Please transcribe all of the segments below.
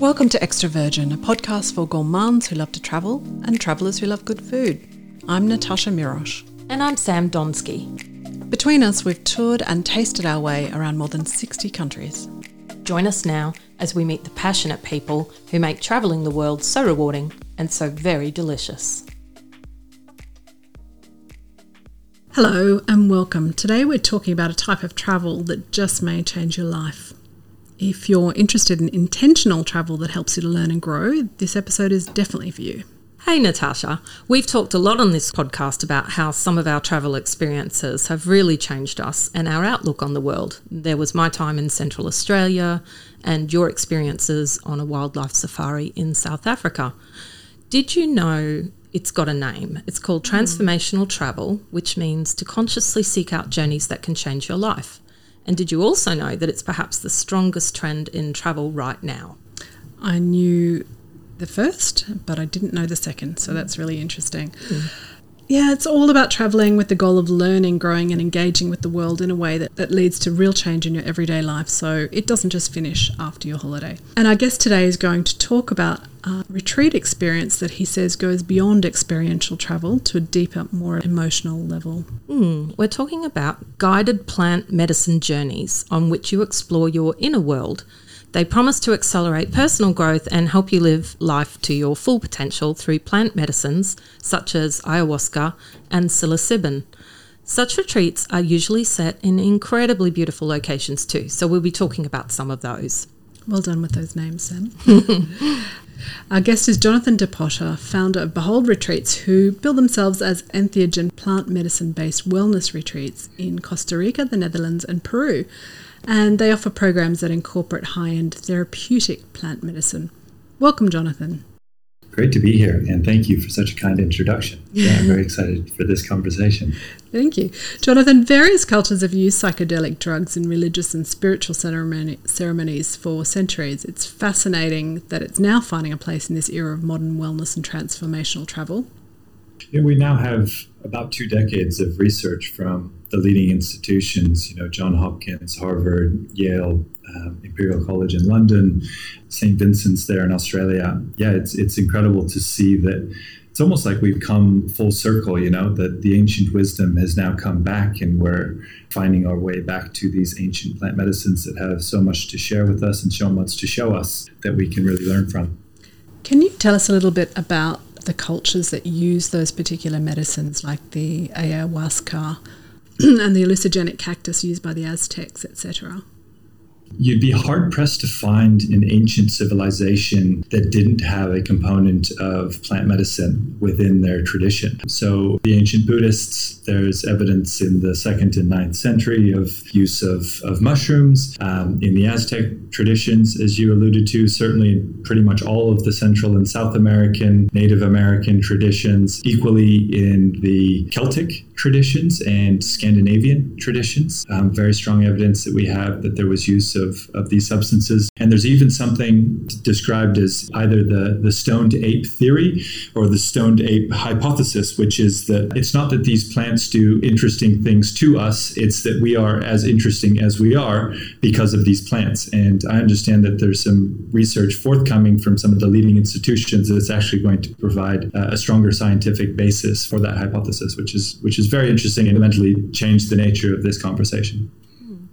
Welcome to Extra Virgin, a podcast for gourmands who love to travel and travellers who love good food. I'm Natasha Mirosh. And I'm Sam Donsky. Between us, we've toured and tasted our way around more than 60 countries. Join us now as we meet the passionate people who make travelling the world so rewarding and so very delicious. Hello and welcome. Today we're talking about a type of travel that just may change your life. If you're interested in intentional travel that helps you to learn and grow, this episode is definitely for you. Hey Natasha, we've talked a lot on this podcast about how some of our travel experiences have really changed us and our outlook on the world. There was my time in Central Australia and your experiences on a wildlife safari in South Africa. Did you know it's got a name? It's called transformational travel, which means to consciously seek out journeys that can change your life. And did you also know that it's perhaps the strongest trend in travel right now? I knew the first, but I didn't know the second. So that's really interesting. Yeah, it's all about travelling with the goal of learning, growing and engaging with the world in a way that leads to real change in your everyday life. So it doesn't just finish after your holiday. And our guest today is going to talk about a retreat experience that he says goes beyond experiential travel to a deeper, more emotional level. We're talking about guided plant medicine journeys on which you explore your inner world. They promise to accelerate personal growth and help you live life to your full potential through plant medicines such as ayahuasca and psilocybin. Such retreats are usually set in incredibly beautiful locations too, so we'll be talking about some of those. Well done with those names, Sam. Our guest is Jonathan de Potter, founder of Behold Retreats, who bill themselves as entheogen plant medicine-based wellness retreats in Costa Rica, the Netherlands and Peru. And they offer programs that incorporate high-end therapeutic plant medicine. Welcome, Jonathan. Great to be here, and thank you for such a kind introduction. Yeah, I'm very excited for this conversation. Thank you. Jonathan, various cultures have used psychedelic drugs in religious and spiritual ceremonies for centuries. It's fascinating that it's now finding a place in this era of modern wellness and transformational travel. Yeah, we now have about 2 decades of research from the leading institutions, John Hopkins, Harvard, Yale, Imperial College in London, Saint Vincent's there in Australia. Yeah, it's incredible to see that it's almost like we've come full circle, that the ancient wisdom has now come back and we're finding our way back to these ancient plant medicines that have so much to share with us and so much to show us that we can really learn from. Can you tell us a little bit about the cultures that use those particular medicines, like the ayahuasca and the hallucinogenic cactus used by the Aztecs, etc.? You'd be hard-pressed to find an ancient civilization that didn't have a component of plant medicine within their tradition. So the ancient Buddhists, there's evidence in the 2nd and 9th century of use of mushrooms. In the Aztec traditions, as you alluded to, certainly pretty much all of the Central and South American, Native American traditions, equally in the Celtic traditions and Scandinavian traditions. Very strong evidence that we have that there was use of these substances. And there's even something described as either the stoned ape theory or the stoned ape hypothesis, which is that it's not that these plants do interesting things to us, it's that we are as interesting as we are because of these plants. And I understand that there's some research forthcoming from some of the leading institutions that's actually going to provide a stronger scientific basis for that hypothesis, which is very interesting and mentally changed the nature of this conversation.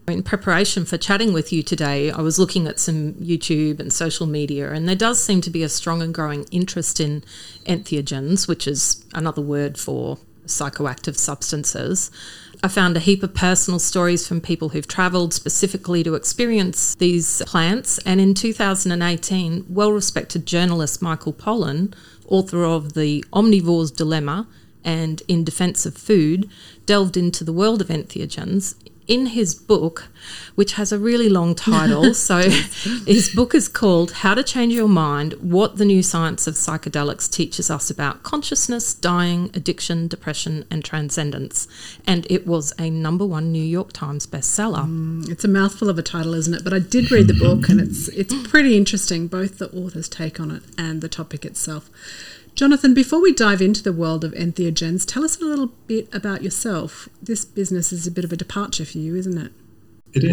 In preparation for chatting with you today, I was looking at some YouTube and social media, and there does seem to be a strong and growing interest in entheogens, which is another word for psychoactive substances. I found a heap of personal stories from people who've travelled specifically to experience these plants, and in 2018, well-respected journalist Michael Pollan, author of The Omnivore's Dilemma and In Defense of Food, delved into the world of entheogens. In his book, which has a really long title, so his book is called How to Change Your Mind, What the New Science of Psychedelics Teaches Us About Consciousness, Dying, Addiction, Depression and Transcendence. And it was a #1 New York Times bestseller. It's a mouthful of a title, isn't it? But I did read the book and it's pretty interesting, both the author's take on it and the topic itself. Jonathan, before we dive into the world of entheogens, tell us a little bit about yourself. This business is a bit of a departure for you, isn't it? It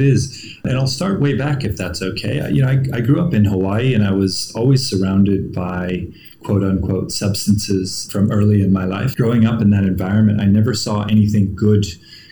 is. And I'll start way back if that's okay. I grew up in Hawaii and I was always surrounded by quote unquote substances from early in my life. Growing up in that environment, I never saw anything good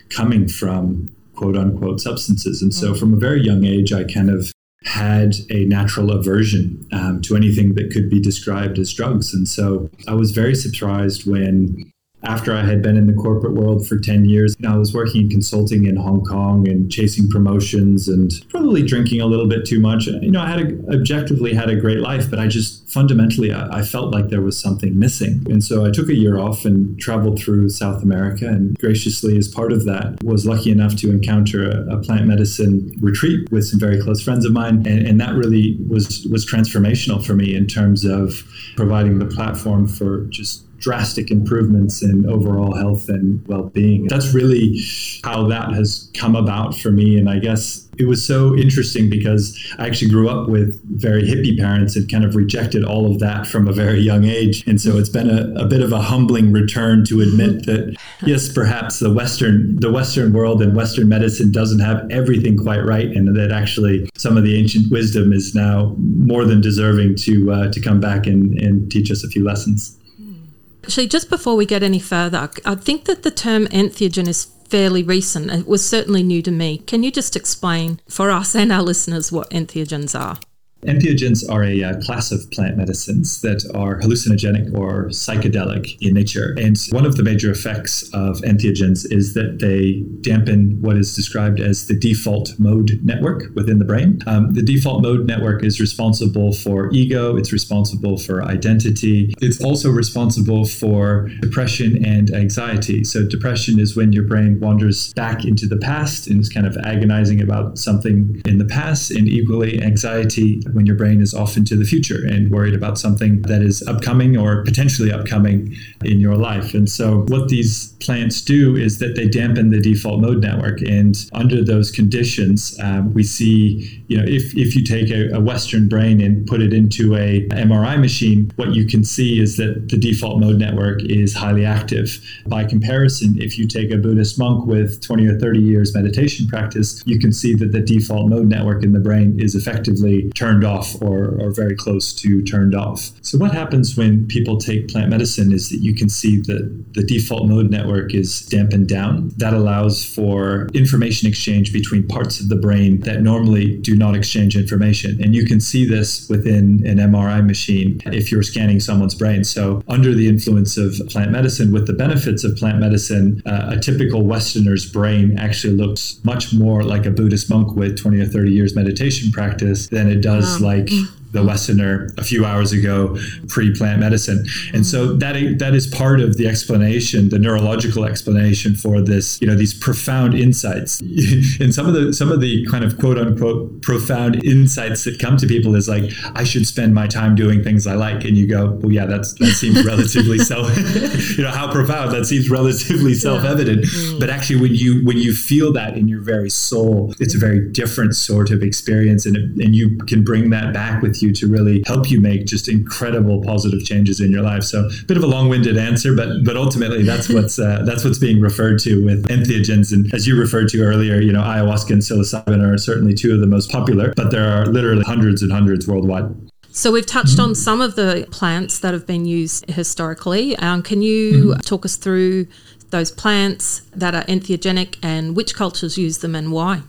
coming from quote unquote substances. And so from a very young age, I kind of had a natural aversion to anything that could be described as drugs. And so I was very surprised when, after I had been in the corporate world for 10 years, and I was working in consulting in Hong Kong and chasing promotions and probably drinking a little bit too much. I objectively had a great life, but I just fundamentally, I felt like there was something missing. And so I took a year off and traveled through South America, and graciously, as part of that, was lucky enough to encounter a plant medicine retreat with some very close friends of mine. And that really was transformational for me in terms of providing the platform for just drastic improvements in overall health and well-being. That's really how that has come about for me. And I guess it was so interesting because I actually grew up with very hippie parents and kind of rejected all of that from a very young age. And so it's been a bit of a humbling return to admit that, yes, perhaps the Western world and Western medicine doesn't have everything quite right, and that actually some of the ancient wisdom is now more than deserving to come back and teach us a few lessons. Actually, just before we get any further, I think that the term entheogen is fairly recent. It was certainly new to me. Can you just explain for us and our listeners what entheogens are? Entheogens are a class of plant medicines that are hallucinogenic or psychedelic in nature. And one of the major effects of entheogens is that they dampen what is described as the default mode network within the brain. The default mode network is responsible for ego. It's responsible for identity. It's also responsible for depression and anxiety. So depression is when your brain wanders back into the past and is kind of agonizing about something in the past, and equally anxiety, when your brain is off into the future and worried about something that is upcoming or potentially upcoming in your life. And so what these plants do is that they dampen the default mode network. And under those conditions, we see, if you take a Western brain and put it into a MRI machine, what you can see is that the default mode network is highly active. By comparison, if you take a Buddhist monk with 20 or 30 years meditation practice, you can see that the default mode network in the brain is effectively turned off or very close to turned off. So what happens when people take plant medicine is that you can see that the default mode network is dampened down. That allows for information exchange between parts of the brain that normally do not exchange information. And you can see this within an MRI machine if you're scanning someone's brain. So under the influence of plant medicine, with the benefits of plant medicine, a typical Westerner's brain actually looks much more like a Buddhist monk with 20 or 30 years meditation practice than it does like the Westerner a few hours ago pre-plant medicine. And so that is part of the explanation, the neurological explanation for this, these profound insights. And some of the kind of quote unquote profound insights that come to people is like, I should spend my time doing things I like. And you go, well, yeah, that seems relatively how profound, that seems relatively self-evident. Yeah. But actually when you feel that in your very soul, it's a very different sort of experience, and you can bring that back with you to really help you make just incredible positive changes in your life. So a bit of a long-winded answer, but ultimately that's what's being referred to with entheogens. And as you referred to earlier, ayahuasca and psilocybin are certainly two of the most popular, but there are literally hundreds and hundreds worldwide. So we've touched on some of the plants that have been used historically. Can you talk us through those plants that are entheogenic and which cultures use them and why?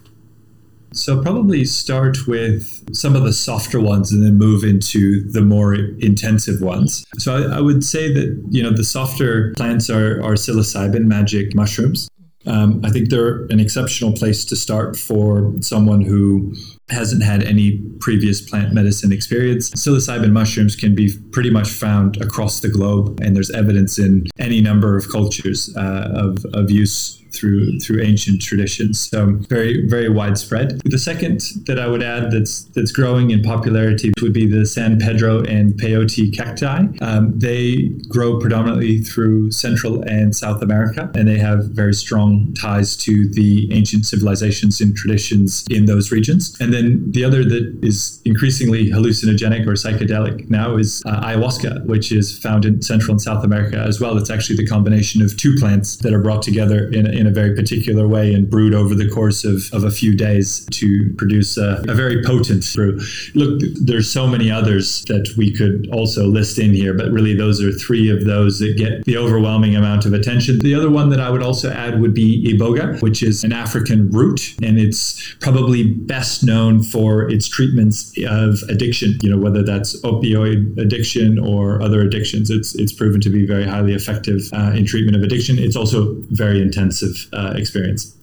So probably start with some of the softer ones and then move into the more intensive ones. So I would say that, the softer plants are psilocybin magic mushrooms. I think they're an exceptional place to start for someone who hasn't had any previous plant medicine experience. Psilocybin mushrooms can be pretty much found across the globe, and there's evidence in any number of cultures of use through ancient traditions. So very, very widespread. The second that I would add that's growing in popularity would be the San Pedro and Peyote cacti. They grow predominantly through Central and South America, and they have very strong ties to the ancient civilizations and traditions in those regions. And then the other that is increasingly hallucinogenic or psychedelic now is ayahuasca, which is found in Central and South America as well. It's actually the combination of two plants that are brought together in in a very particular way and brewed over the course of a few days to produce a very potent brew. Look, there's so many others that we could also list in here, but really those are three of those that get the overwhelming amount of attention. The other one that I would also add would be iboga, which is an African root, and it's probably best known for its treatments of addiction, you know, whether that's opioid addiction or other addictions. It's proven to be very highly effective in treatment of addiction. It's also very intensive experience.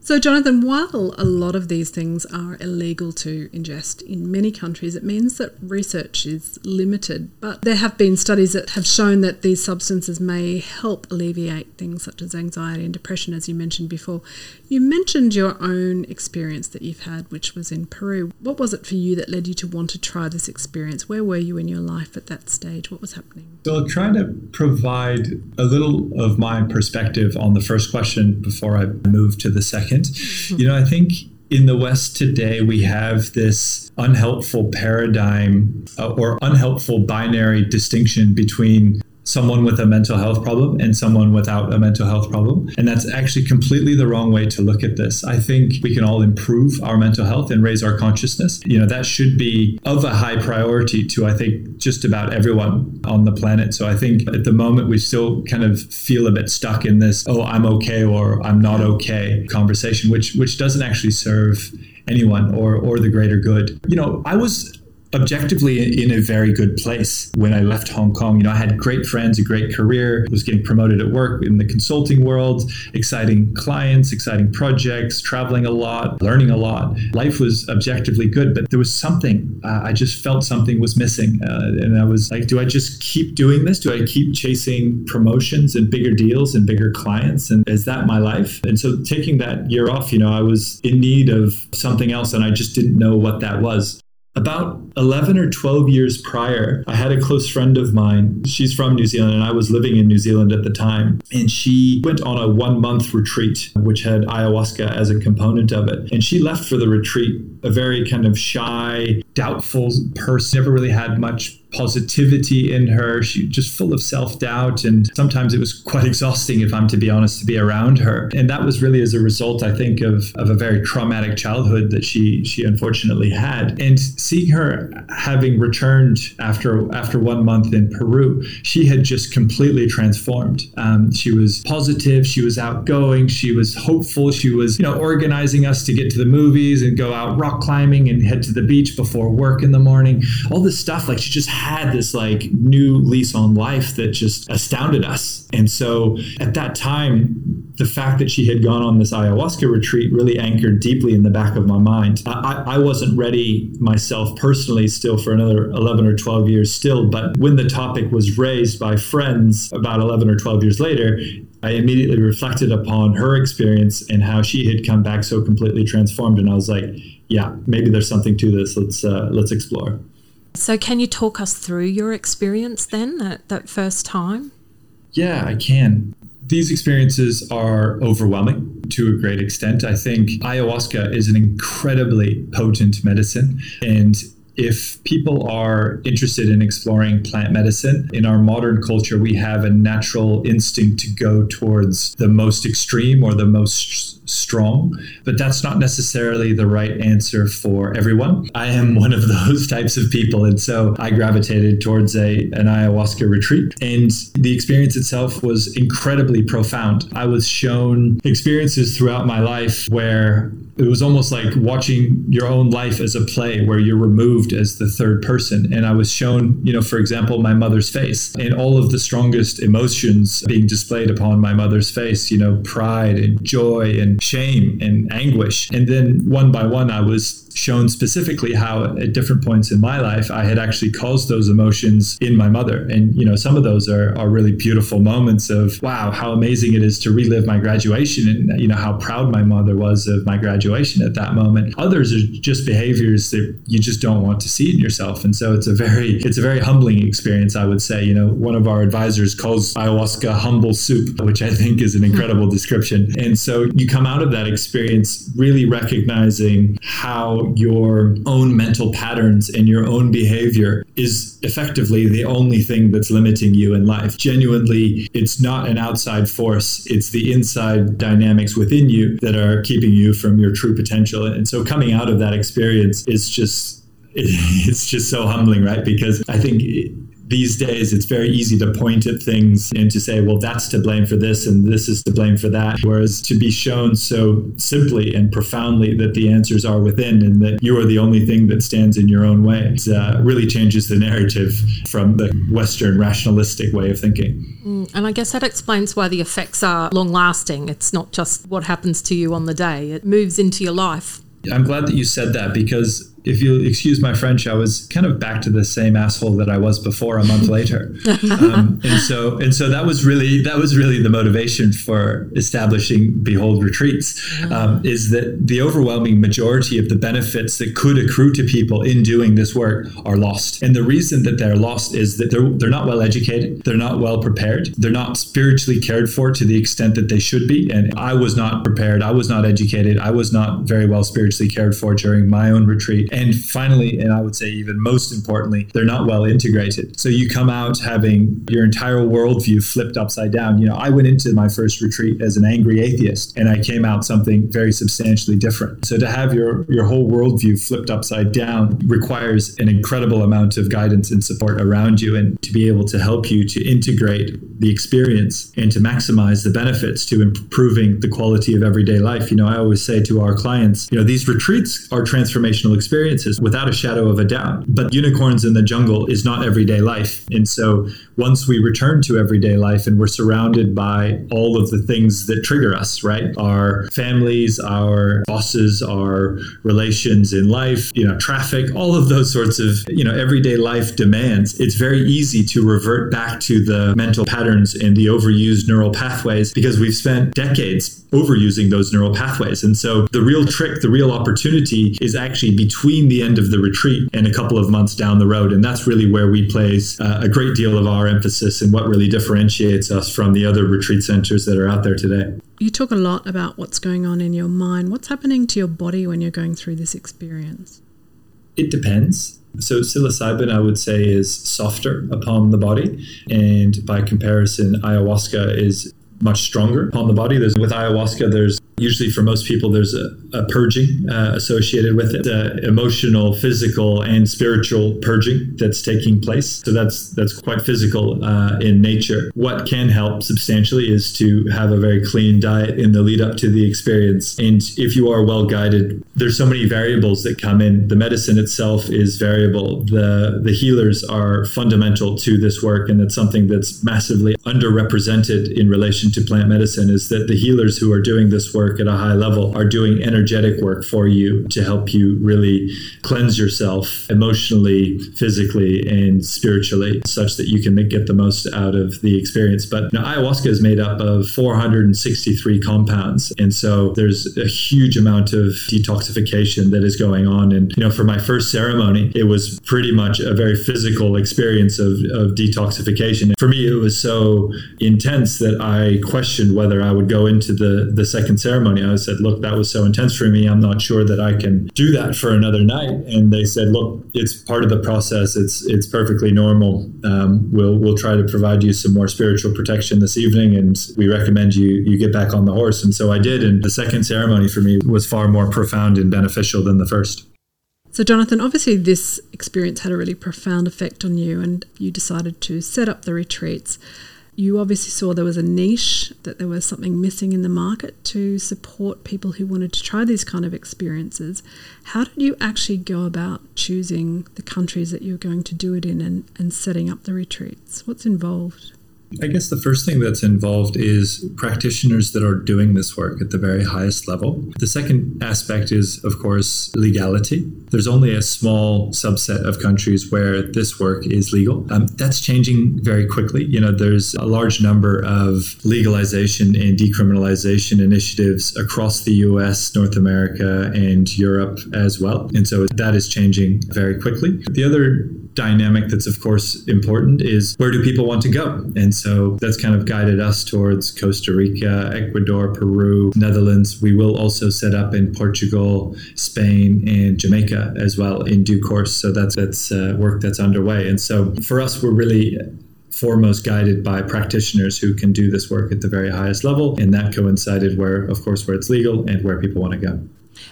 So, Jonathan, while a lot of these things are illegal to ingest in many countries, it means that research is limited. But there have been studies that have shown that these substances may help alleviate things such as anxiety and depression, as you mentioned before. You mentioned your own experience that you've had, which was in Peru. What was it for you that led you to want to try this experience? Where were you in your life at that stage? What was happening? So I'll try to provide a little of my perspective on the first question before I move to the second. You know, I think in the West today, we have this unhelpful paradigm or unhelpful binary distinction between someone with a mental health problem and someone without a mental health problem. And that's actually completely the wrong way to look at this. I think we can all improve our mental health and raise our consciousness. You know, that should be of a high priority to, I think, just about everyone on the planet. So I think at the moment, we still kind of feel a bit stuck in this, oh, I'm okay or I'm not okay conversation, which doesn't actually serve anyone or the greater good. You know, I was objectively in a very good place when I left Hong Kong. You know, I had great friends, a great career, was getting promoted at work in the consulting world, exciting clients, exciting projects, traveling a lot, learning a lot. Life was objectively good, but there was something, I just felt something was missing. And I was like, do I just keep doing this? Do I keep chasing promotions and bigger deals and bigger clients? And is that my life? And so taking that year off, you know, I was in need of something else and I just didn't know what that was. About 11 or 12 years prior, I had a close friend of mine. She's from New Zealand and I was living in New Zealand at the time. And she went on a 1-month retreat, which had ayahuasca as a component of it. And she left for the retreat a very kind of shy, doubtful person, never really had much positivity in her. She just full of self-doubt. And sometimes it was quite exhausting, if I'm to be honest, to be around her. And that was really as a result, I think, of a very traumatic childhood that she unfortunately had. And seeing her having returned after 1 month in Peru, she had just completely transformed. She was positive. She was outgoing. She was hopeful. She was, you know, organizing us to get to the movies and go out rock climbing and head to the beach before work in the morning. All this stuff, like she just had this like new lease on life that just astounded us. And so at that time, the fact that she had gone on this ayahuasca retreat really anchored deeply in the back of my mind. I wasn't ready myself personally still for another 11 or 12 years still, but when the topic was raised by friends about 11 or 12 years later, I immediately reflected upon her experience and how she had come back so completely transformed. And I was like, yeah, maybe there's something to this. Let's explore. So can you talk us through your experience then, that first time? Yeah, I can. These experiences are overwhelming to a great extent. I think ayahuasca is an incredibly potent medicine. And if people are interested in exploring plant medicine, in our modern culture, we have a natural instinct to go towards the most extreme or the most strong, but that's not necessarily the right answer for everyone. I am one of those types of people. And so I gravitated towards an ayahuasca retreat. And the experience itself was incredibly profound. I was shown experiences throughout my life where it was almost like watching your own life as a play where you're removed as the third person. And I was shown, you know, for example, my mother's face and all of the strongest emotions being displayed upon my mother's face, you know, pride and joy and shame and anguish. And then one by one, I was shown specifically how at different points in my life, I had actually caused those emotions in my mother. And, you know, some of those are really beautiful moments of, wow, how amazing it is to relive my graduation and, you know, how proud my mother was of my graduation at that moment. Others are just behaviors that you just don't want to see in yourself. And so it's a very humbling experience, I would say. You know, one of our advisors calls ayahuasca humble soup, which I think is an incredible description. And so you come out of that experience really recognizing how how your own mental patterns and your own behavior is effectively the only thing that's limiting you in life. Genuinely, it's not an outside force. It's the inside dynamics within you that are keeping you from your true potential. And so coming out of that experience is just, it's just so humbling, right? Because I think these days, it's very easy to point at things and to say, well, that's to blame for this and this is to blame for that. Whereas to be shown so simply and profoundly that the answers are within and that you are the only thing that stands in your own way, it really changes the narrative from the Western rationalistic way of thinking. And I guess that explains why the effects are long lasting. It's not just what happens to you on the day. It moves into your life. I'm glad that you said that, because if you'll excuse my French, I was kind of back to the same asshole that I was before a month later. And so that was really the motivation for establishing Behold Retreats, is that the overwhelming majority of the benefits that could accrue to people in doing this work are lost. And the reason that they're lost is that they're not well educated. They're not well prepared. They're not spiritually cared for to the extent that they should be. And I was not prepared. I was not educated. I was not very well spiritually cared for during my own retreat. And finally, and I would say even most importantly, they're not well integrated. So you come out having your entire worldview flipped upside down. You know, I went into my first retreat as an angry atheist, and I came out something very substantially different. So to have your whole worldview flipped upside down requires an incredible amount of guidance and support around you, and to be able to help you to integrate the experience and to maximize the benefits to improving the quality of everyday life. You know, I always say to our clients, you know, these retreats are transformational experiences without a shadow of a doubt. But unicorns in the jungle is not everyday life. And so once we return to everyday life and we're surrounded by all of the things that trigger us, right? Our families, our bosses, our relations in life, you know, traffic, all of those sorts of, you know, everyday life demands, it's very easy to revert back to the mental patterns and the overused neural pathways, because we've spent decades overusing those neural pathways. And so the real trick, the real opportunity is actually between the end of the retreat and a couple of months down the road. And that's really where we place a great deal of our emphasis and what really differentiates us from the other retreat centers that are out there today. You talk a lot about what's going on in your mind. What's happening to your body when you're going through this experience? It depends. So psilocybin, I would say, is softer upon the body. And by comparison, ayahuasca is much stronger on the body. With ayahuasca, there's usually, for most people, there's a purging associated with it, emotional, physical, and spiritual purging that's taking place. So that's quite physical in nature. What can help substantially is to have a very clean diet in the lead up to the experience. And if you are well guided, there's so many variables that come in. The medicine itself is variable. The healers are fundamental to this work. And that's something that's massively underrepresented in relation to plant medicine, is that the healers who are doing this work at a high level are doing energetic work for you to help you really cleanse yourself emotionally, physically, and spiritually, such that you can get the most out of the experience. But you know, ayahuasca is made up of 463 compounds. And so there's a huge amount of detoxification that is going on. And, you know, for my first ceremony, it was pretty much a very physical experience of detoxification. For me, it was so intense that I questioned whether I would go into the second ceremony. I said, look, that was so intense for me. I'm not sure that I can do that for another night. And they said, look, it's part of the process. It's perfectly normal. We'll try to provide you some more spiritual protection this evening. And we recommend you get back on the horse. And so I did. And the second ceremony for me was far more profound and beneficial than the first. So Jonathan, obviously this experience had a really profound effect on you, and you decided to set up the retreats. You obviously saw there was a niche, that there was something missing in the market to support people who wanted to try these kind of experiences. How did you actually go about choosing the countries that you're going to do it in and setting up the retreats? What's involved? I guess the first thing that's involved is practitioners that are doing this work at the very highest level. The second aspect is, of course, legality. There's only a small subset of countries where this work is legal. That's changing very quickly. You know, there's a large number of legalization and decriminalization initiatives across the US, North America, and Europe as well. And so that is changing very quickly. The other dynamic that's, of course, important is where do people want to go? And so that's kind of guided us towards Costa Rica, Ecuador, Peru, Netherlands. We will also set up in Portugal, Spain, and Jamaica as well in due course. So that's work that's underway. And so for us, we're really foremost guided by practitioners who can do this work at the very highest level. And that coincided where, of course, where it's legal and where people want to go.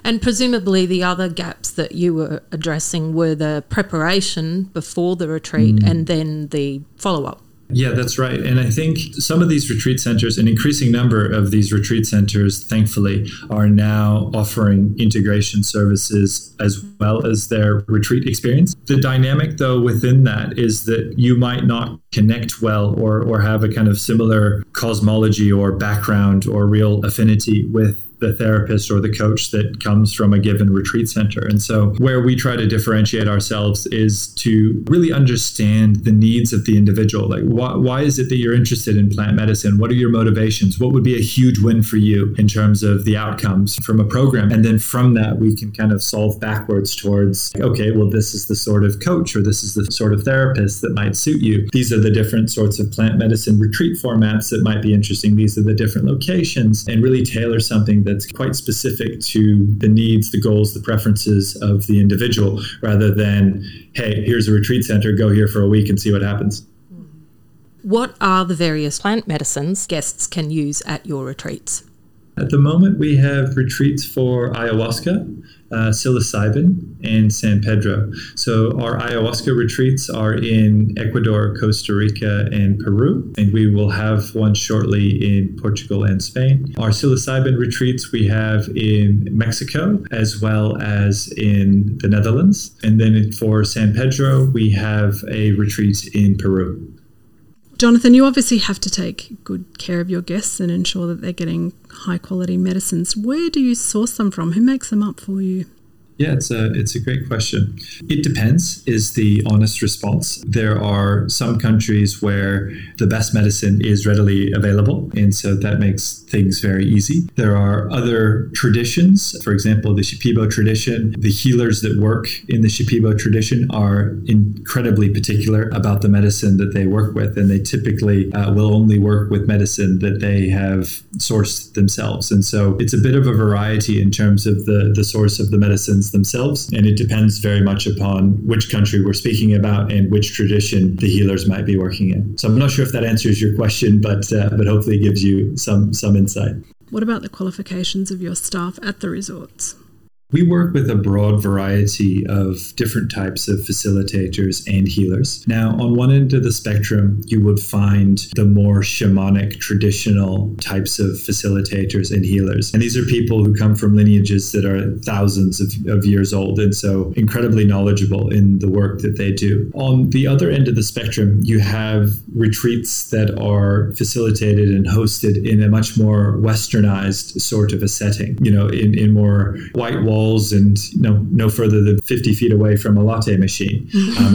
And presumably the other gaps that you were addressing were the preparation before the retreat and then the follow-up. Yeah, that's right. And I think some of these retreat centers, an increasing number of these retreat centers, thankfully, are now offering integration services as well as their retreat experience. The dynamic, though, within that is that you might not connect well or have a kind of similar cosmology or background or real affinity with the therapist or the coach that comes from a given retreat center. And so where we try to differentiate ourselves is to really understand the needs of the individual. Like, why is it that you're interested in plant medicine? What are your motivations? What would be a huge win for you in terms of the outcomes from a program? And then from that, we can kind of solve backwards towards, okay, well, this is the sort of coach or this is the sort of therapist that might suit you. These are the different sorts of plant medicine retreat formats that might be interesting. These are the different locations, and really tailor something that's quite specific to the needs, the goals, the preferences of the individual, rather than, hey, here's a retreat center, go here for a week and see what happens. What are the various plant medicines guests can use at your retreats? At the moment, we have retreats for ayahuasca, psilocybin, and San Pedro. So our ayahuasca retreats are in Ecuador, Costa Rica, and Peru, and we will have one shortly in Portugal and Spain. Our psilocybin retreats we have in Mexico as well as in the Netherlands. And then for San Pedro, we have a retreat in Peru. Jonathan, you obviously have to take good care of your guests and ensure that they're getting high quality medicines. Where do you source them from? Who makes them up for you? Yeah, it's a great question. It depends is the honest response. There are some countries where the best medicine is readily available, and so that makes things very easy. There are other traditions, for example, the Shipibo tradition. The healers that work in the Shipibo tradition are incredibly particular about the medicine that they work with, and they typically will only work with medicine that they have sourced themselves. And so it's a bit of a variety in terms of the source of the medicines themselves, and it depends very much upon which country we're speaking about and which tradition the healers might be working in. So I'm not sure if that answers your question, but hopefully gives you some insight. What about the qualifications of your staff at the resorts? We work with a broad variety of different types of facilitators and healers. Now, on one end of the spectrum, you would find the more shamanic, traditional types of facilitators and healers. And these are people who come from lineages that are thousands of years old, and so incredibly knowledgeable in the work that they do. On the other end of the spectrum, you have retreats that are facilitated and hosted in a much more westernized sort of a setting, you know, in more white wall and no further than 50 feet away from a latte machine.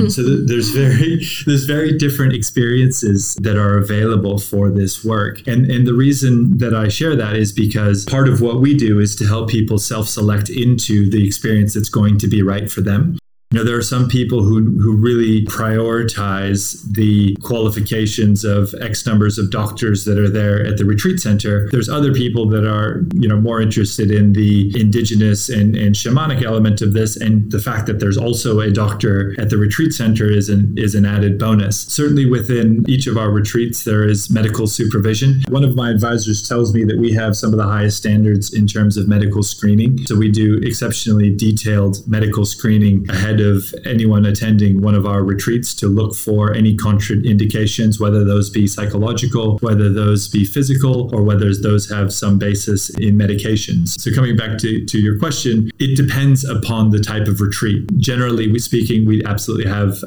So there's very different experiences that are available for this work. And the reason that I share that is because part of what we do is to help people self-select into the experience that's going to be right for them. You know, there are some people who really prioritize the qualifications of X numbers of doctors that are there at the retreat center. There's other people that are, you know, more interested in the indigenous and shamanic element of this. And the fact that there's also a doctor at the retreat center is an added bonus. Certainly within each of our retreats, there is medical supervision. One of my advisors tells me that we have some of the highest standards in terms of medical screening. So we do exceptionally detailed medical screening ahead of anyone attending one of our retreats to look for any contraindications, whether those be psychological, whether those be physical, or whether those have some basis in medications. So coming back to your question, it depends upon the type of retreat. Generally speaking, we absolutely have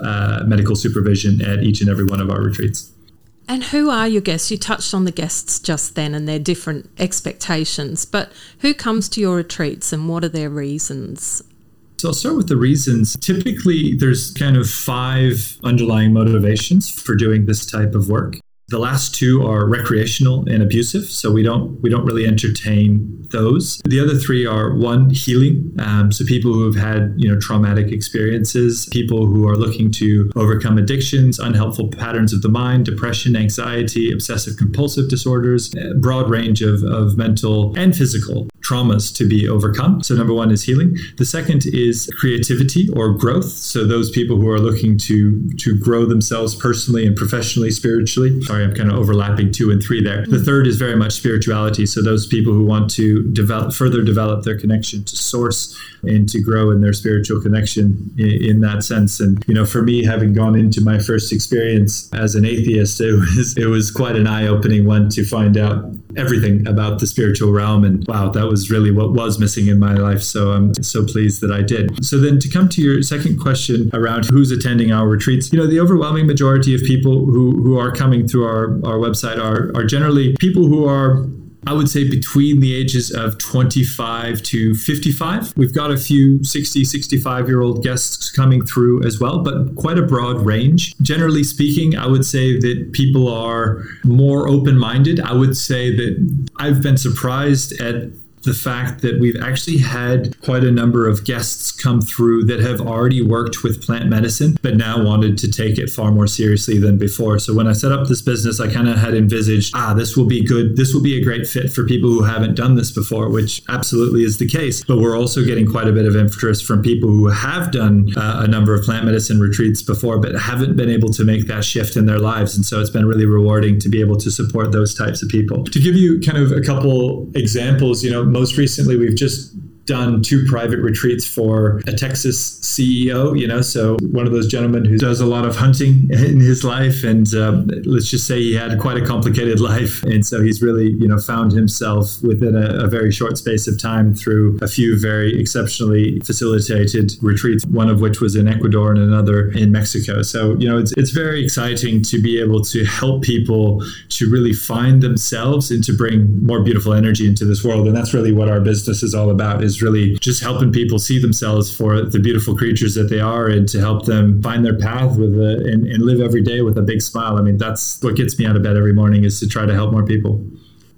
medical supervision at each and every one of our retreats. And who are your guests? You touched on the guests just then and their different expectations, but who comes to your retreats and what are their reasons? So I'll start with the reasons. Typically, there's kind of 5 underlying motivations for doing this type of work. The last two are recreational and abusive, so we don't really entertain those. The other three are, one, healing, so people who have had traumatic experiences, people who are looking to overcome addictions, unhelpful patterns of the mind, depression, anxiety, obsessive compulsive disorders, a broad range of mental and physical traumas to be overcome. So number one is healing. The second is creativity or growth. So those people who are looking to grow themselves personally and professionally, spiritually. Sorry, I'm kind of overlapping two and three there. The third is very much spirituality. So those people who want to further develop their connection to source and to grow in their spiritual connection in that sense. And, for me, having gone into my first experience as an atheist, it was quite an eye-opening one to find out everything about the spiritual realm. And wow, that was really what was missing in my life. So I'm so pleased that I did. So then to come to your second question around who's attending our retreats, the overwhelming majority of people who are coming through our website are generally people who are, I would say, between the ages of 25 to 55. We've got a few 60, 65-year-old guests coming through as well, but quite a broad range. Generally speaking, I would say that people are more open-minded. I would say that I've been surprised at the fact that we've actually had quite a number of guests come through that have already worked with plant medicine, but now wanted to take it far more seriously than before. So when I set up this business, I kind of had envisaged, this will be good. This will be a great fit for people who haven't done this before, which absolutely is the case. But we're also getting quite a bit of interest from people who have done a number of plant medicine retreats before, but haven't been able to make that shift in their lives. And so it's been really rewarding to be able to support those types of people. To give you kind of a couple examples, most recently, we've just done two private retreats for a Texas CEO, so one of those gentlemen who does a lot of hunting in his life. And let's just say he had quite a complicated life. And so he's really, found himself within a very short space of time through a few very exceptionally facilitated retreats, one of which was in Ecuador and another in Mexico. So, it's very exciting to be able to help people to really find themselves and to bring more beautiful energy into this world. And that's really what our business is all about, is really just helping people see themselves for the beautiful creatures that they are, and to help them find their path and live every day with a big smile. I mean, that's what gets me out of bed every morning, is to try to help more people.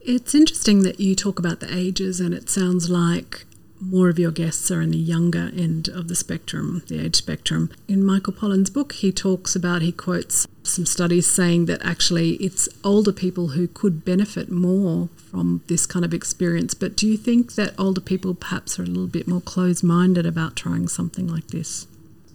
It's interesting that you talk about the ages, and it sounds like more of your guests are in the younger end of the spectrum, the age spectrum. In Michael Pollan's book, he quotes some studies saying that actually it's older people who could benefit more from this kind of experience. But do you think that older people perhaps are a little bit more closed-minded about trying something like this?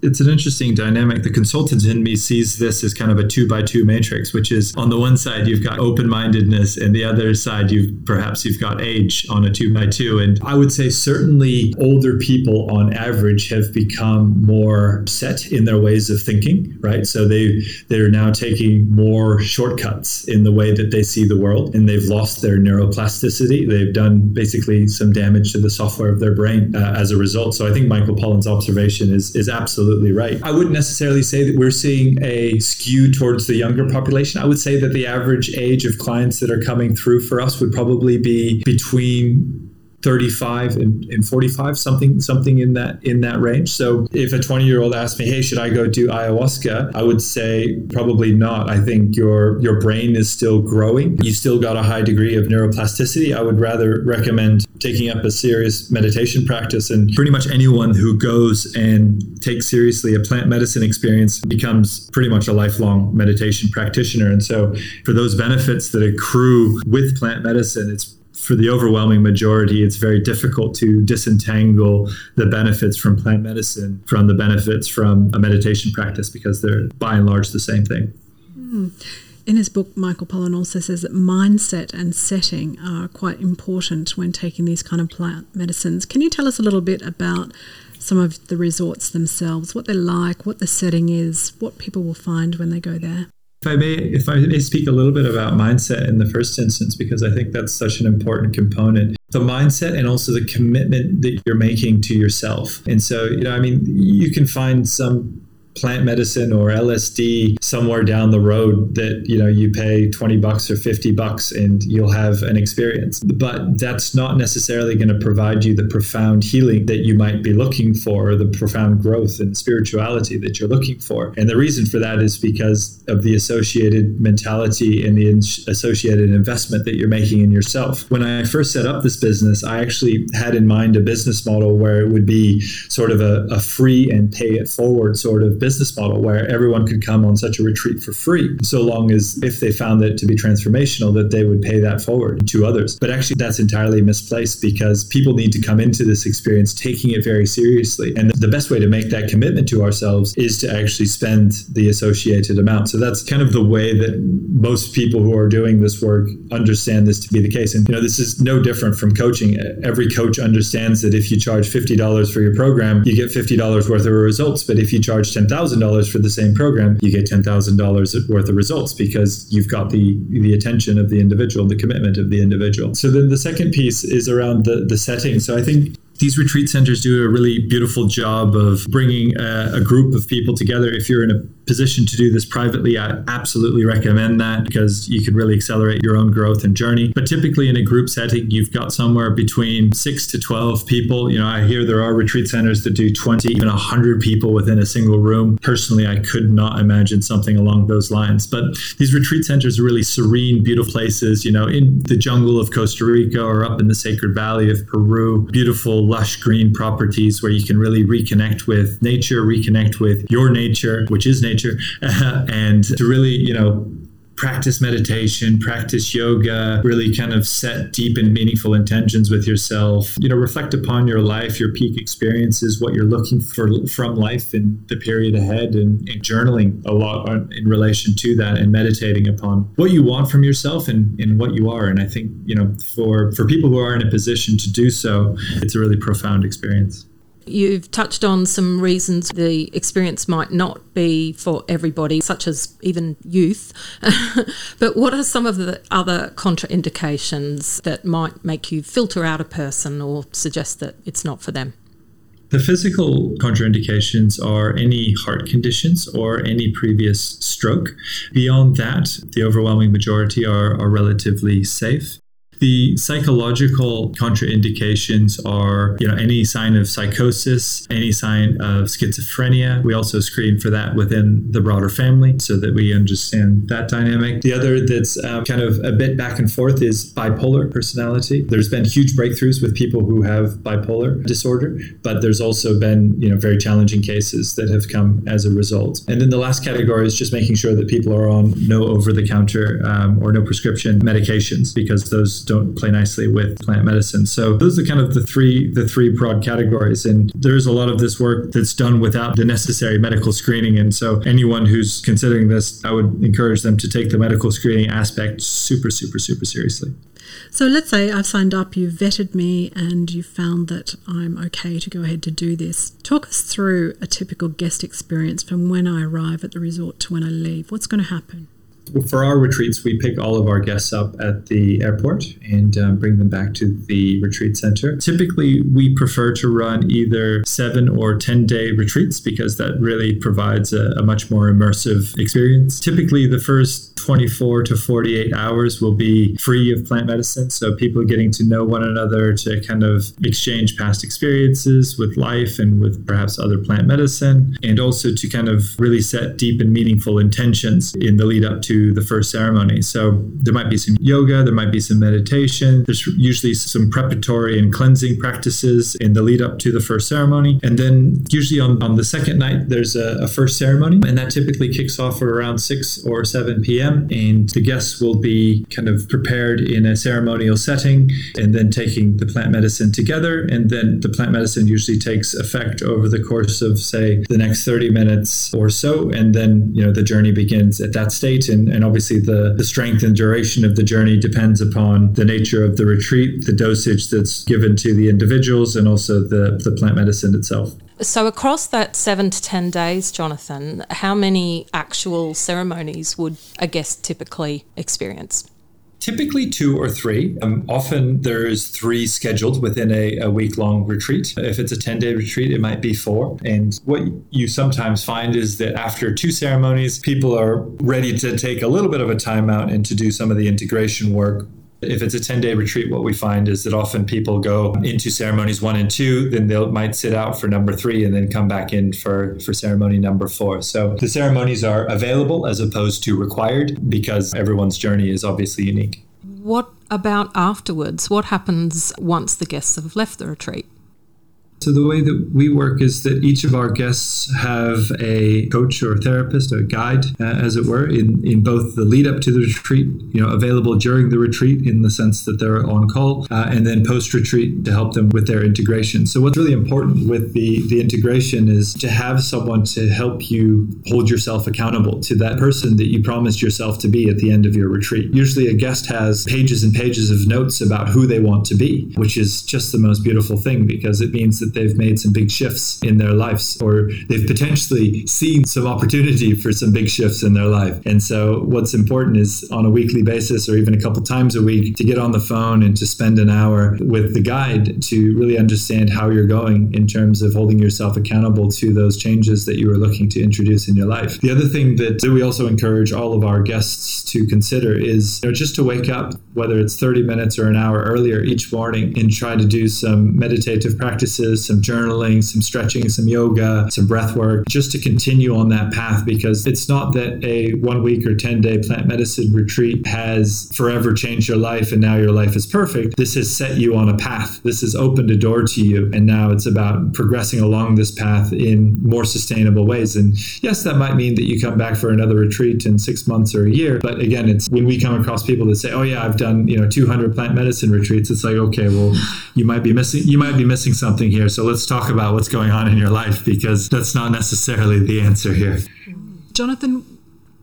It's an interesting dynamic. The consultant in me sees this as kind of a 2x2 matrix, which is on the one side, you've got open-mindedness, and the other side, you've got age on a 2x2. And I would say certainly older people on average have become more set in their ways of thinking, right? So they're now taking more shortcuts in the way that they see the world, and they've lost their neuroplasticity. They've done basically some damage to the software of their brain as a result. So I think Michael Pollan's observation is absolutely right. I wouldn't necessarily say that we're seeing a skew towards the younger population. I would say that the average age of clients that are coming through for us would probably be between 35 and 45, something in that range. So if a 20-year-old asked me, hey, should I go do ayahuasca? I would say probably not. I think your brain is still growing. You've still got a high degree of neuroplasticity. I would rather recommend taking up a serious meditation practice. And pretty much anyone who goes and takes seriously a plant medicine experience becomes pretty much a lifelong meditation practitioner. And so for those benefits that accrue with plant medicine, for the overwhelming majority, it's very difficult to disentangle the benefits from plant medicine from the benefits from a meditation practice, because they're by and large the same thing. Mm. In his book, Michael Pollan also says that mindset and setting are quite important when taking these kind of plant medicines. Can you tell us a little bit about some of the resorts themselves, what they're like, what the setting is, what people will find when they go there? If I may speak a little bit about mindset in the first instance, because I think that's such an important component. The mindset and also the commitment that you're making to yourself. And so, you can find some plant medicine or LSD somewhere down the road that, you know, you pay $20 or $50 and you'll have an experience. But that's not necessarily going to provide you the profound healing that you might be looking for, or the profound growth and spirituality that you're looking for. And the reason for that is because of the associated mentality and the associated investment that you're making in yourself. When I first set up this business, I actually had in mind a business model where it would be sort of a free and pay it forward sort of business model, where everyone could come on such a retreat for free, so long as if they found it to be transformational, that they would pay that forward to others. But actually, that's entirely misplaced, because people need to come into this experience taking it very seriously. And the best way to make that commitment to ourselves is to actually spend the associated amount. So that's kind of the way that most people who are doing this work understand this to be the case. And, you know, this is no different from coaching. Every coach understands that if you charge $50 for your program, you get $50 worth of results. But if you charge $10,000 for the same program, you get $10,000 worth of results, because you've got the attention of the individual, the commitment of the individual. So then the second piece is around the setting. So I think these retreat centers do a really beautiful job of bringing a group of people together. If you're in a position to do this privately, I absolutely recommend that, because you can really accelerate your own growth and journey. But typically in a group setting, you've got somewhere between 6 to 12 people. You know, I hear there are retreat centers that do 20, even 100 people within a single room. Personally, I could not imagine something along those lines. But these retreat centers are really serene, beautiful places, you know, in the jungle of Costa Rica or up in the Sacred Valley of Peru, beautiful, lush green properties where you can really reconnect with nature, reconnect with your nature, which is nature. And to really, you know, practice meditation, practice yoga, really kind of set deep and meaningful intentions with yourself, you know, reflect upon your life, your peak experiences, what you're looking for from life in the period ahead, and journaling a lot in relation to that, and meditating upon what you want from yourself and what you are. And I think, you know, for people who are in a position to do so, it's a really profound experience. You've touched on some reasons the experience might not be for everybody, such as even youth. But what are some of the other contraindications that might make you filter out a person or suggest that it's not for them? The physical contraindications are any heart conditions or any previous stroke. Beyond that, the overwhelming majority are relatively safe. The psychological contraindications are, you know, any sign of psychosis, any sign of schizophrenia. We also screen for that within the broader family so that we understand that dynamic. The other that's kind of a bit back and forth is bipolar personality. There's been huge breakthroughs with people who have bipolar disorder, but there's also been, you know, very challenging cases that have come as a result. And then the last category is just making sure that people are on no over-the-counter or no prescription medications, because those don't play nicely with plant medicine. So those are kind of the three broad categories. And there's a lot of this work that's done without the necessary medical screening. And so anyone who's considering this, I would encourage them to take the medical screening aspect super, super, super seriously. So let's say I've signed up, you've vetted me, and you found that I'm okay to go ahead to do this. Talk us through a typical guest experience from when I arrive at the resort to when I leave. What's going to happen? For our retreats, we pick all of our guests up at the airport and bring them back to the retreat center. Typically, we prefer to run either 7 or 10-day retreats, because that really provides a much more immersive experience. Typically, the first 24 to 48 hours will be free of plant medicine. So people getting to know one another, to kind of exchange past experiences with life and with perhaps other plant medicine, and also to kind of really set deep and meaningful intentions in the lead up to the first ceremony. So there might be some yoga, there might be some meditation. There's usually some preparatory and cleansing practices in the lead up to the first ceremony. And then usually on the second night, there's a first ceremony, and that typically kicks off at around 6 or 7 p.m. And the guests will be kind of prepared in a ceremonial setting and then taking the plant medicine together. And then the plant medicine usually takes effect over the course of, say, the next 30 minutes or so. And then, you know, the journey begins at that state. And obviously the strength and duration of the journey depends upon the nature of the retreat, the dosage that's given to the individuals, and also the plant medicine itself. So across that 7 to 10 days, Jonathan, how many actual ceremonies would a guest typically experience? typically 2 or 3. Often there's 3 scheduled within a week-long retreat. If it's a 10-day retreat, it might be 4. And what you sometimes find is that after 2 ceremonies, people are ready to take a little bit of a time out and to do some of the integration work. If it's a 10-day retreat, what we find is that often people go into ceremonies 1 and 2, then they might sit out for number 3 and then come back in for ceremony number 4. So the ceremonies are available as opposed to required because everyone's journey is obviously unique. What about afterwards? What happens once the guests have left the retreat? So the way that we work is that each of our guests have a coach or a therapist or a guide, as it were, in both the lead up to the retreat, available during the retreat in the sense that they're on call, and then post-retreat to help them with their integration. So what's really important with the integration is to have someone to help you hold yourself accountable to that person that you promised yourself to be at the end of your retreat. Usually a guest has pages and pages of notes about who they want to be, which is just the most beautiful thing because it means that they've made some big shifts in their lives, or they've potentially seen some opportunity for some big shifts in their life. And so what's important is on a weekly basis, or even a couple times a week, to get on the phone and to spend an hour with the guide to really understand how you're going in terms of holding yourself accountable to those changes that you were looking to introduce in your life. The other thing that we also encourage all of our guests to consider is just to wake up, whether it's 30 minutes or an hour earlier each morning, and try to do some meditative practices, some journaling, some stretching, some yoga, some breath work, just to continue on that path, because it's not that a 1 week or 10-day plant medicine retreat has forever changed your life and now your life is perfect. This has set you on a path. This has opened a door to you. And now it's about progressing along this path in more sustainable ways. And yes, that might mean that you come back for another retreat in 6 months or a year. But again, it's when we come across people that say, oh yeah, I've done 200 plant medicine retreats. It's like, okay, well, you might be missing something here. So let's talk about what's going on in your life, because that's not necessarily the answer here. Jonathan,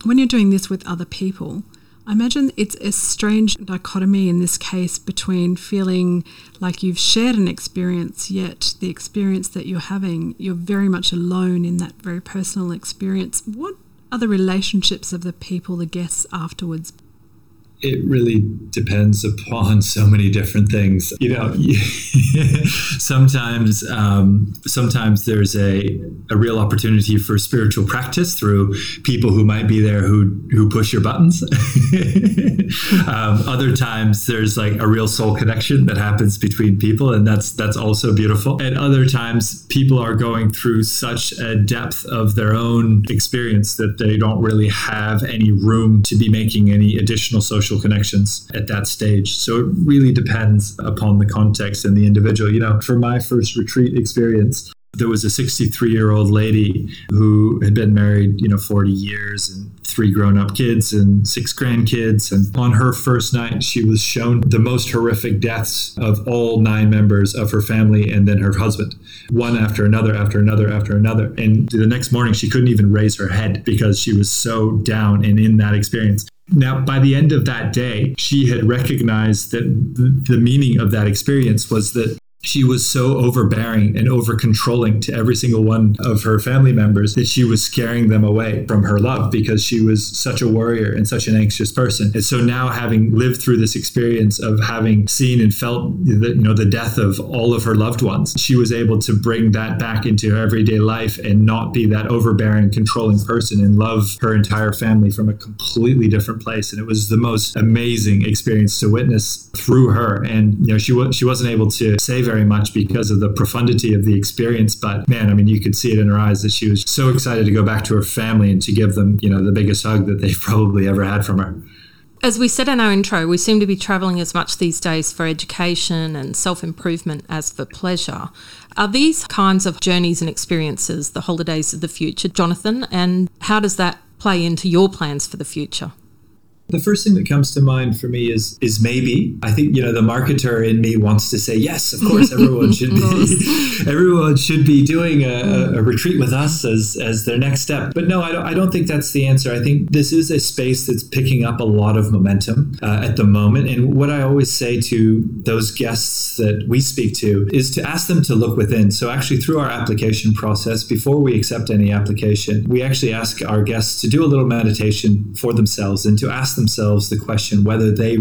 when you're doing this with other people, I imagine it's a strange dichotomy in this case between feeling like you've shared an experience, yet the experience that you're having, you're very much alone in that very personal experience. What are the relationships of the people, the guests afterwards? It really depends upon so many different things. Sometimes there's a real opportunity for spiritual practice through people who might be there who push your buttons. Other times there's like a real soul connection that happens between people, and that's also beautiful. At other times, people are going through such a depth of their own experience that they don't really have any room to be making any additional social connections at that stage. So it really depends upon the context and the individual. For my first retreat experience, there was a 63-year-old lady who had been married, 40 years and 3 grown-up kids and 6 grandkids. And on her first night, she was shown the most horrific deaths of all 9 members of her family and then her husband, one after another, after another, after another. And the next morning, she couldn't even raise her head because she was so down and in that experience. Now, by the end of that day, she had recognized that the meaning of that experience was that she was so overbearing and over-controlling to every single one of her family members that she was scaring them away from her love, because she was such a worrier and such an anxious person. And so now, having lived through this experience of having seen and felt the death of all of her loved ones, she was able to bring that back into her everyday life and not be that overbearing, controlling person, and love her entire family from a completely different place. And it was the most amazing experience to witness through her. And she wasn't able to save very much because of the profundity of the experience. But man, you could see it in her eyes that she was so excited to go back to her family and to give them, the biggest hug that they've probably ever had from her. As we said in our intro, we seem to be travelling as much these days for education and self-improvement as for pleasure. Are these kinds of journeys and experiences the holidays of the future, Jonathan? And how does that play into your plans for the future? The first thing that comes to mind for me is maybe. I think, the marketer in me wants to say, yes, of course, everyone should be doing a retreat with us as their next step. But no, I don't think that's the answer. I think this is a space that's picking up a lot of momentum at the moment. And what I always say to those guests that we speak to is to ask them to look within. So actually, through our application process, before we accept any application, we actually ask our guests to do a little meditation for themselves and to ask themselves the question whether they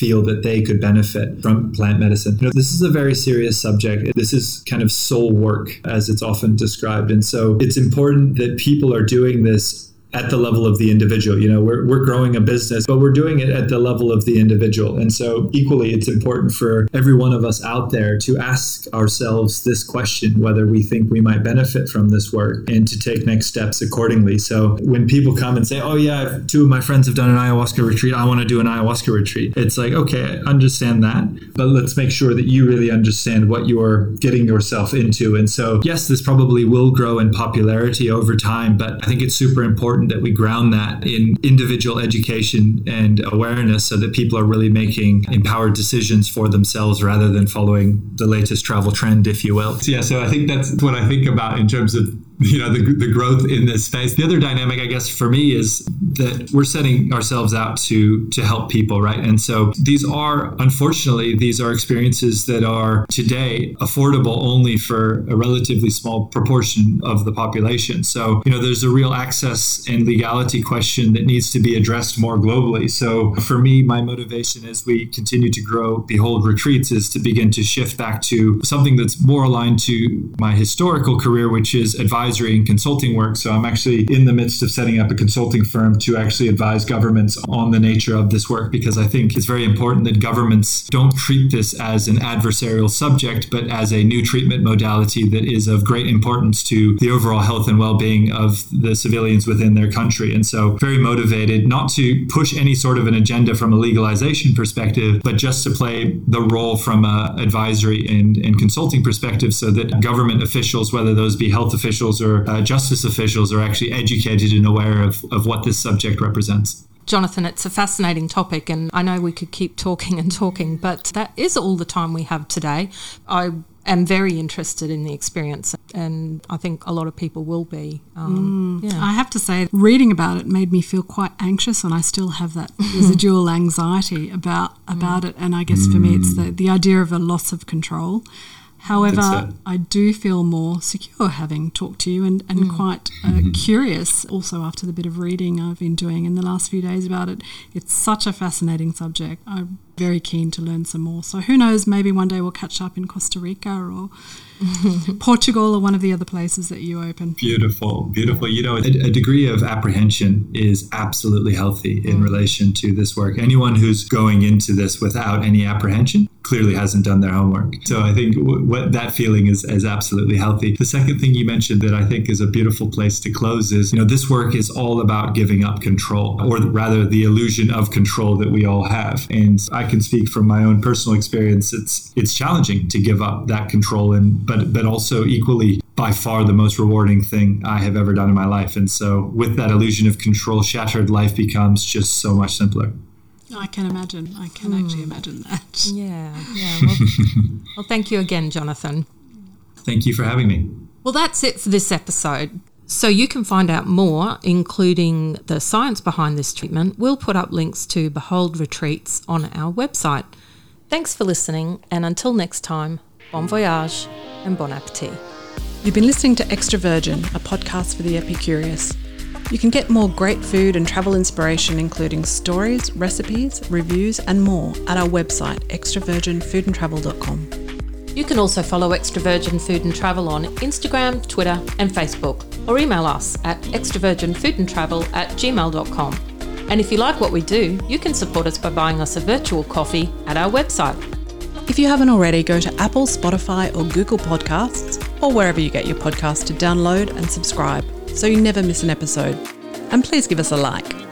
feel that they could benefit from plant medicine. You know, this is a very serious subject. This is kind of soul work, as it's often described. And so it's important that people are doing this at the level of the individual. You know, we're growing a business, but we're doing it at the level of the individual. And so equally, it's important for every one of us out there to ask ourselves this question, whether we think we might benefit from this work, and to take next steps accordingly. So when people come and say, oh yeah, two of my friends have done an ayahuasca retreat, I want to do an ayahuasca retreat. It's like, okay, I understand that, but let's make sure that you really understand what you're getting yourself into. And so yes, this probably will grow in popularity over time, but I think it's super important that we ground that in individual education and awareness so that people are really making empowered decisions for themselves rather than following the latest travel trend, if you will. Yeah, so I think that's what I think about in terms of, you know, the growth in this space. The other dynamic, I guess, for me is that we're setting ourselves out to help people, right? And so these are, unfortunately, these are experiences that are today affordable only for a relatively small proportion of the population. So, you know, there's a real access and legality question that needs to be addressed more globally. So for me, my motivation as we continue to grow Behold Retreats is to begin to shift back to something that's more aligned to my historical career, which is advisory and consulting work. So I'm actually in the midst of setting up a consulting firm to actually advise governments on the nature of this work, because I think it's very important that governments don't treat this as an adversarial subject, but as a new treatment modality that is of great importance to the overall health and well-being of the civilians within their country. And so very motivated not to push any sort of an agenda from a legalization perspective, but just to play the role from an advisory and consulting perspective so that government officials, whether those be health officials or justice officials, are actually educated and aware of what this subject represents. Jonathan, it's a fascinating topic, and I know we could keep talking and talking, but that is all the time we have today. I am very interested in the experience, and I think a lot of people will be. Yeah. I have to say, reading about it made me feel quite anxious, and I still have that residual anxiety about it. And I guess for me, it's the idea of a loss of control. However, I do feel more secure having talked to you and quite curious also after the bit of reading I've been doing in the last few days about it. It's such a fascinating subject. I'm very keen to learn some more. So who knows, maybe one day we'll catch up in Costa Rica or Portugal or one of the other places that you open. Beautiful, beautiful. Yeah. You know, a degree of apprehension is absolutely healthy in relation to this work. Anyone who's going into this without any apprehension clearly hasn't done their homework. So I think what that feeling is absolutely healthy. The second thing you mentioned that I think is a beautiful place to close is, you know, this work is all about giving up control, or rather the illusion of control that we all have. And I can speak from my own personal experience. It's challenging to give up that control, but also equally by far the most rewarding thing I have ever done in my life. And so with that illusion of control shattered, life becomes just so much simpler. I can imagine. I can actually imagine that. Yeah. Well, thank you again, Jonathan. Thank you for having me. Well, that's it for this episode. So you can find out more, including the science behind this treatment. We'll put up links to Behold Retreats on our website. Thanks for listening, and until next time, bon voyage and bon appétit. You've been listening to Extra Virgin, a podcast for the epicurious. You can get more great food and travel inspiration, including stories, recipes, reviews and more at our website, extravirginfoodandtravel.com. You can also follow Extra Virgin Food and Travel on Instagram, Twitter and Facebook, or email us at extravirginfoodandtravel@gmail.com. And if you like what we do, you can support us by buying us a virtual coffee at our website. If you haven't already, go to Apple, Spotify or Google Podcasts, or wherever you get your podcasts, to download and subscribe, so you never miss an episode. And please give us a like.